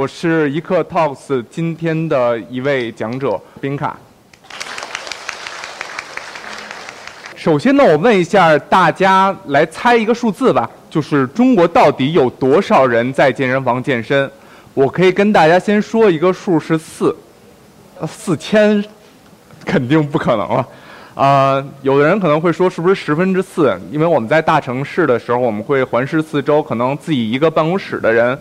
我是EPOC Talks 今天的一位讲者宾卡。首先呢，我问一下大家，来猜一个数字吧，就是中国到底有多少人在健身房健身？我可以跟大家先说一个数是4，4000肯定不可能了。有的人可能会说，是不是4/10？因为我们在大城市的时候，我们会环视四周，可能自己一个办公室的人，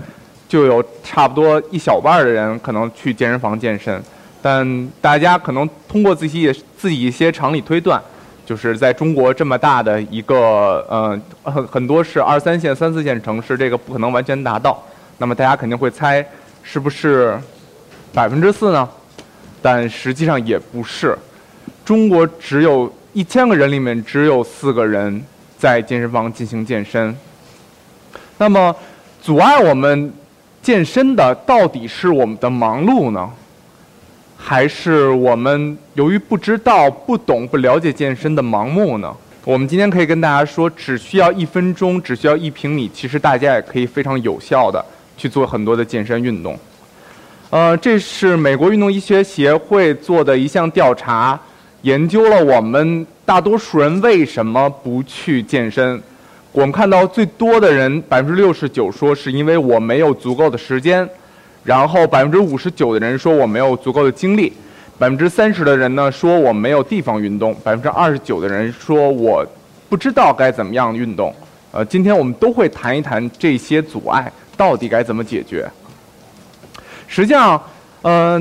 就有差不多一小半的人可能去健身房健身。但大家可能通过自己一些常理推断，就是在中国这么大的一个很多是2、3线、3、4线城市，这个不可能完全达到。那么大家肯定会猜，是不是4%呢？但实际上也不是。中国只有1000个人里面只有4个人在健身房进行健身。那么，阻碍我们健身的到底是我们的忙碌呢，还是我们由于不知道、不懂、不了解健身的盲目呢？我们今天可以跟大家说，只需要1分钟，只需要1平米，其实大家也可以非常有效的去做很多的健身运动。这是美国运动医学协会做的一项调查。研究了我们大多数人为什么不去健身，我们看到最多的人69%说是因为我没有足够的时间，然后59%的人说我没有足够的精力，30%的人呢说我没有地方运动，29%的人说我不知道该怎么样运动。今天我们都会谈一谈这些阻碍到底该怎么解决。实际上。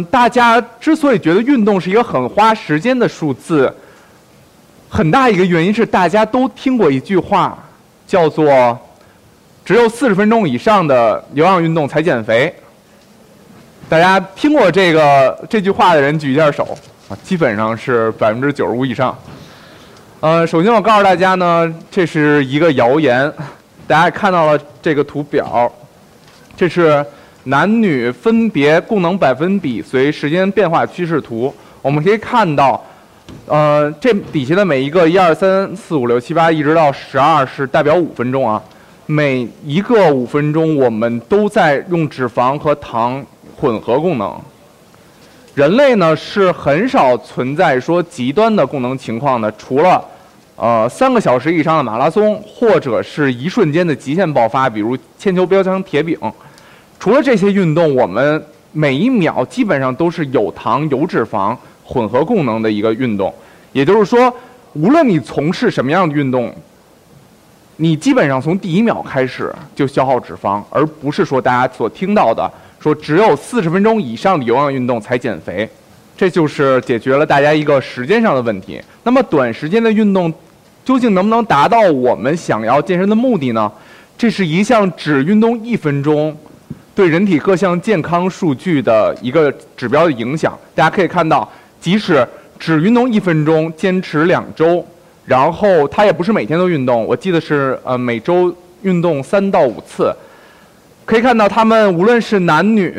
大家之所以觉得运动是一个很花时间的数字，很大一个原因是大家都听过一句话，叫做“只有40分钟以上的有氧运动才减肥”。大家听过这句话的人举一下手啊，基本上是95%以上。首先我告诉大家呢，这是一个谣言。大家看到了这个图表，这是。男女分别功能百分比随时间变化趋势图，我们可以看到，这底下的每一个1、2、3、4、5、6、7、8，一直到12是代表5分钟啊。每一个5分钟，我们都在用脂肪和糖混合功能。人类呢是很少存在说极端的功能情况的，除了3个小时以上的马拉松，或者是一瞬间的极限爆发，比如铅球、标枪、铁饼。除了这些运动，我们每一秒基本上都是有糖有脂肪混合功能的一个运动，也就是说，无论你从事什么样的运动，你基本上从第一秒开始就消耗脂肪，而不是说大家所听到的说只有40分钟以上的有氧运动才减肥，这就是解决了大家一个时间上的问题。那么短时间的运动究竟能不能达到我们想要健身的目的呢？这是一项只运动1分钟。对人体各项健康数据的一个指标的影响，大家可以看到，即使只运动1分钟，坚持2周，然后他也不是每天都运动，我记得是每周运动3到5次，可以看到他们无论是男女，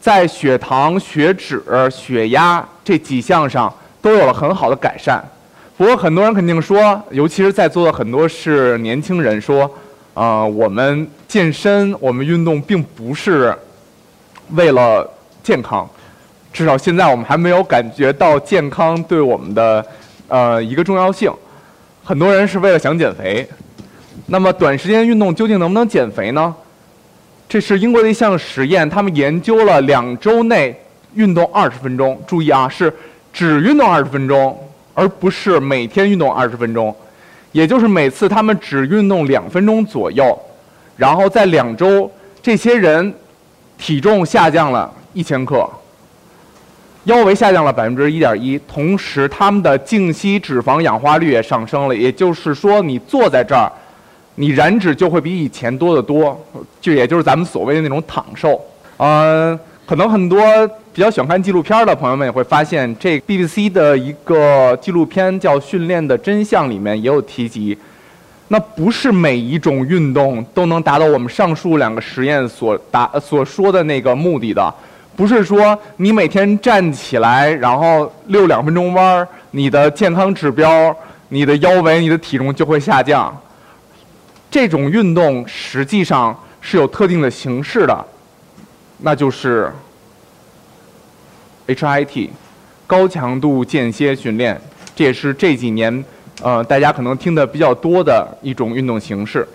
在血糖、血脂、血压这几项上都有了很好的改善。不过很多人肯定说，尤其是在座的很多是年轻人说。我们健身，我们运动并不是为了健康，至少现在我们还没有感觉到健康对我们的一个重要性。很多人是为了想减肥，那么短时间运动究竟能不能减肥呢？这是英国的一项实验，他们研究了2周内运动20分钟，注意啊，是只运动20分钟，而不是每天运动20分钟。也就是每次他们只运动2分钟左右，然后在2周，这些人体重下降了1000克，腰围下降了1.1%，同时他们的静息脂肪氧化率也上升了。也就是说，你坐在这儿，你燃脂就会比以前多得多，也就是咱们所谓的那种躺瘦。可能很多比较喜欢看纪录片的朋友们也会发现，这 BBC 的一个纪录片叫《训练的真相》里面也有提及，那不是每一种运动都能达到我们上述2个实验所说的那个目的的，不是说你每天站起来然后溜2分钟弯，你的健康指标、你的腰围、你的体重就会下降。这种运动实际上是有特定的形式的。那就是 HIIT， 高强度间歇训练，这也是这几年大家可能听得比较多的一种运动形式。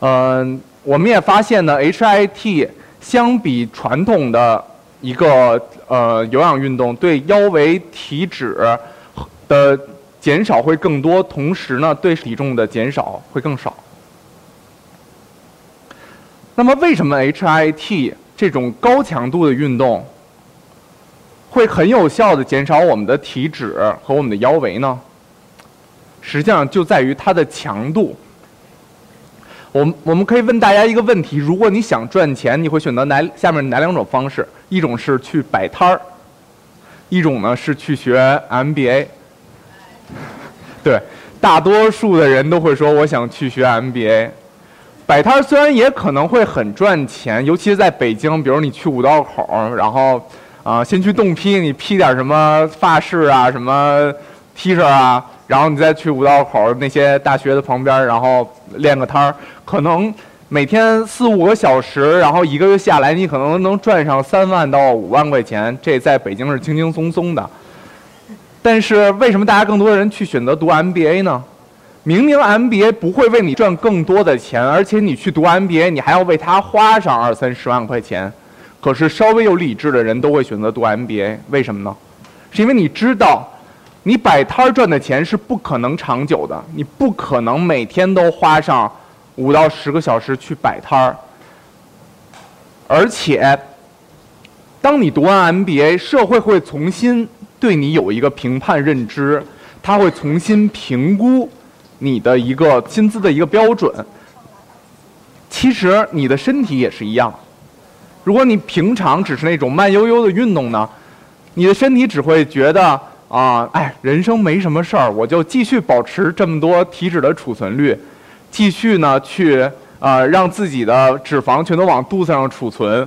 我们也发现呢 ，HIIT 相比传统的一个有氧运动，对腰围、体脂的减少会更多，同时呢，对体重的减少会更少。那么，为什么 HIIT 这种高强度的运动会很有效地减少我们的体脂和我们的腰围呢？实际上就在于它的强度。我们可以问大家一个问题：如果你想赚钱，你会选择下面哪两种方式？一种是去摆摊儿，一种呢是去学 MBA。对，大多数的人都会说我想去学 MBA。摆摊儿虽然也可能会很赚钱，尤其是在北京，比如你去五道口，然后先去冻批，你批点什么发饰啊，什么 T 恤啊，然后你再去五道口那些大学的旁边，然后练个摊儿，可能每天4、5个小时，然后一个月下来，你可能能赚上3万到5万块钱，这在北京是轻轻松松的。但是为什么大家更多的人去选择读 MBA 呢？明明 MBA 不会为你赚更多的钱，而且你去读 MBA， 你还要为它花上20、30万块钱。可是稍微有理智的人都会选择读 MBA， 为什么呢？是因为你知道，你摆摊赚的钱是不可能长久的，你不可能每天都花上5到10个小时去摆摊，而且，当你读完 MBA， 社会会重新对你有一个评判认知，它会重新评估你的一个薪资的一个标准。其实你的身体也是一样。如果你平常只是那种慢悠悠的运动呢，你的身体只会觉得人生没什么事儿，我就继续保持这么多体脂的储存率，继续呢去让自己的脂肪全都往肚子上储存，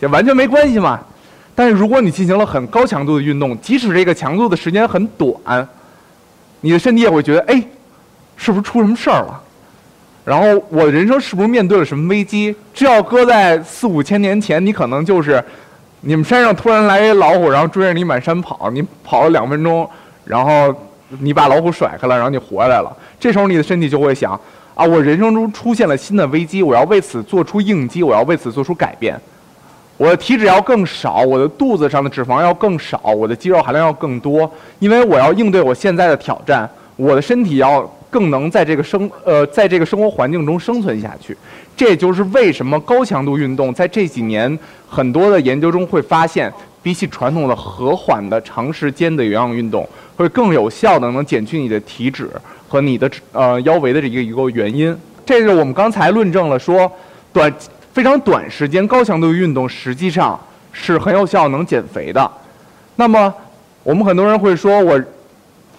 也完全没关系嘛。但是如果你进行了很高强度的运动，即使这个强度的时间很短，你的身体也会觉得，哎，是不是出什么事儿了？然后我人生是不是面对了什么危机？这要搁在4、5千年前，你可能就是你们山上突然来一老虎，然后追着你满山跑，你跑了2分钟，然后你把老虎甩开了，然后你活来了。这时候你的身体就会想啊，我人生中出现了新的危机，我要为此做出应激，我要为此做出改变。我的体脂要更少，我的肚子上的脂肪要更少，我的肌肉含量要更多，因为我要应对我现在的挑战，我的身体要更能在这个生活环境中生存下去。这就是为什么高强度运动在这几年很多的研究中会发现，比起传统的和缓的长时间的有氧运动，会更有效的能减去你的体脂和你的腰围的一个原因。这是我们刚才论证了说，非常短时间高强度运动实际上是很有效能减肥的。那么我们很多人会说，我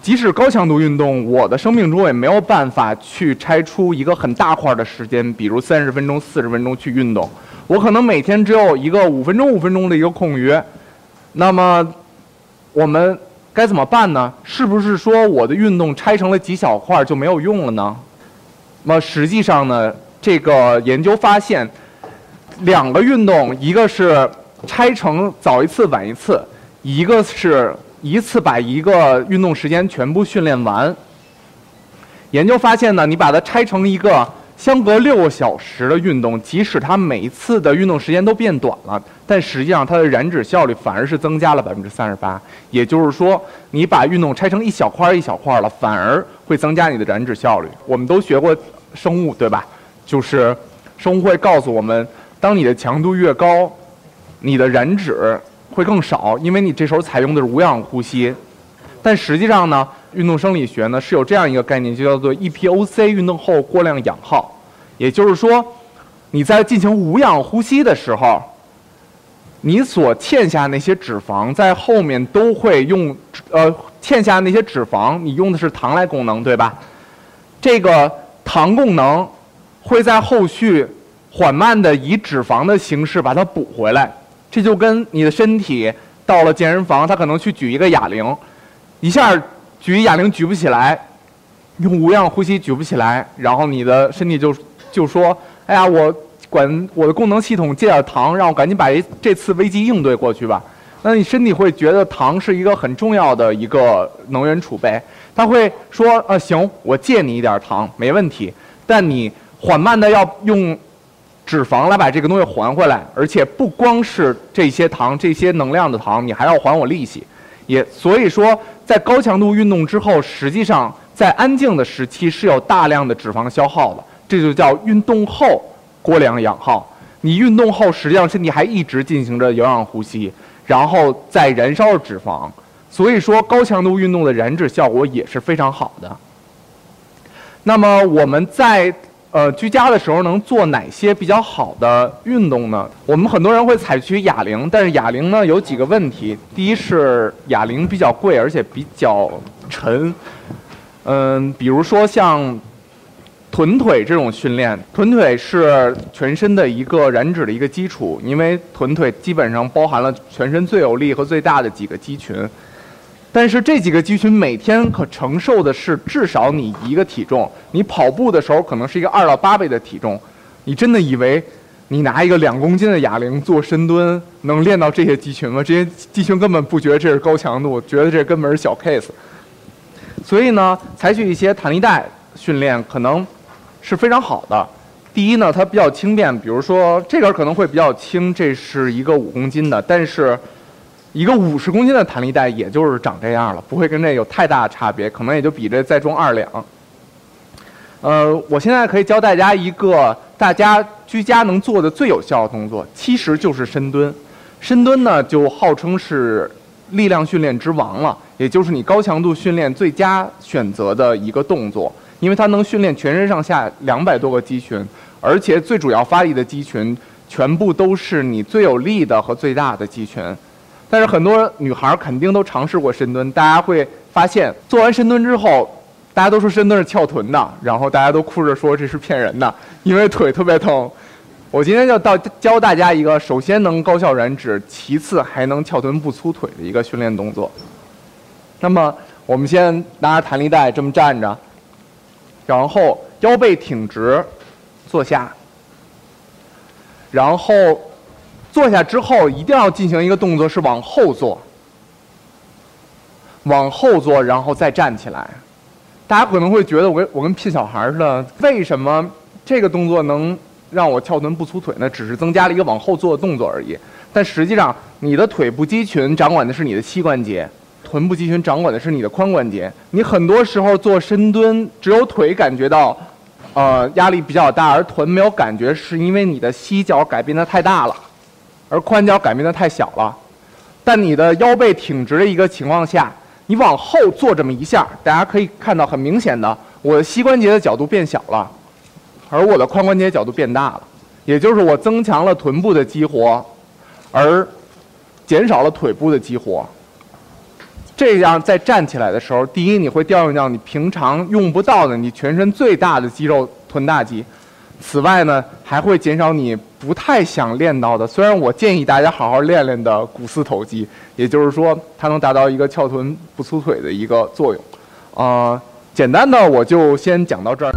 即使高强度运动，我的生命中也没有办法去拆出一个很大块的时间，比如30分钟、40分钟去运动。我可能每天只有一个5分钟的一个空余。那么，我们该怎么办呢？是不是说我的运动拆成了几小块就没有用了呢？那么实际上呢，这个研究发现，两个运动，一个是拆成早一次晚一次，一个是一次把一个运动时间全部训练完。研究发现呢，你把它拆成一个相隔6个小时的运动，即使它每一次的运动时间都变短了，但实际上它的燃脂效率反而是增加了38%。也就是说，你把运动拆成一小块一小块了，反而会增加你的燃脂效率。我们都学过生物，对吧？就是生物会告诉我们，当你的强度越高，你的燃脂会更少，因为你这时候采用的是无氧呼吸。但实际上呢，运动生理学呢是有这样一个概念，就叫做 EPOC 运动后过量氧耗。也就是说，你在进行无氧呼吸的时候，你所欠下那些脂肪在后面都会用欠下那些脂肪，你用的是糖来供能，对吧？这个糖供能会在后续缓慢的以脂肪的形式把它补回来。这就跟你的身体到了健身房，他可能去举一个哑铃，一下举哑铃举不起来，用无氧呼吸举不起来，然后你的身体就说：“哎呀，我管我的功能系统戒点糖，让我赶紧把这次危机应对过去吧。那你身体会觉得糖是一个很重要的一个能源储备，他会说行，我借你一点糖没问题，但你缓慢的要用脂肪来把这个东西还回来，而且不光是这些糖、这些能量的糖，你还要还我利息。也所以说，在高强度运动之后，实际上在安静的时期是有大量的脂肪消耗的，这就叫运动后过量氧耗。你运动后，实际上身体还一直进行着有氧呼吸，然后再燃烧脂肪，所以说高强度运动的燃脂效果也是非常好的。那么我们在居家的时候能做哪些比较好的运动呢？我们很多人会采取哑铃，但是哑铃呢有几个问题。第一是哑铃比较贵，而且比较沉。比如说像臀腿这种训练，臀腿是全身的一个燃脂的一个基础，因为臀腿基本上包含了全身最有力和最大的几个肌群，但是这几个肌群每天可承受的是至少你一个体重，你跑步的时候可能是一个2到8倍的体重，你真的以为你拿一个2公斤的哑铃做深蹲能练到这些肌群吗？这些肌群根本不觉得这是高强度，觉得这根本是小 case。 所以呢，采取一些弹力带训练可能是非常好的。第一呢，它比较轻便，比如说这个可能会比较轻，这是一个5公斤的，但是一个50公斤的弹力带也就是长这样了，不会跟这有太大的差别，可能也就比这再重2两。我现在可以教大家一个大家居家能做的最有效的动作，其实就是深蹲。深蹲呢，就号称是力量训练之王了，也就是你高强度训练最佳选择的一个动作。因为它能训练全身上下200多个肌群，而且最主要发力的肌群全部都是你最有力的和最大的肌群。但是很多女孩肯定都尝试过深蹲，大家会发现做完深蹲之后，大家都说深蹲是翘臀的，然后大家都哭着说这是骗人的，因为腿特别疼。我今天就教大家一个首先能高效燃脂，其次还能翘臀不粗腿的一个训练动作。那么我们先拿着弹力带这么站着，然后腰背挺直，坐下。然后坐下之后一定要进行一个动作，是往后坐，往后坐，然后再站起来。大家可能会觉得我跟骗小孩似的，为什么这个动作能让我翘臀不粗腿呢？只是增加了一个往后坐的动作而已。但实际上，你的腿部肌群掌管的是你的膝关节。臀部肌群掌管的是你的髋关节，你很多时候做深蹲，只有腿感觉到，压力比较大，而臀没有感觉，是因为你的膝角改变的太大了，而髋角改变的太小了。但你的腰背挺直的一个情况下，你往后坐这么一下，大家可以看到很明显的，我的膝关节的角度变小了，而我的髋关节角度变大了，也就是我增强了臀部的激活，而减少了腿部的激活。这样在站起来的时候，第一你会调用到你平常用不到的你全身最大的肌肉臀大肌，此外呢还会减少你不太想练到的，虽然我建议大家好好练练的股四头肌，也就是说它能达到一个翘臀不粗腿的一个作用。简单的我就先讲到这儿。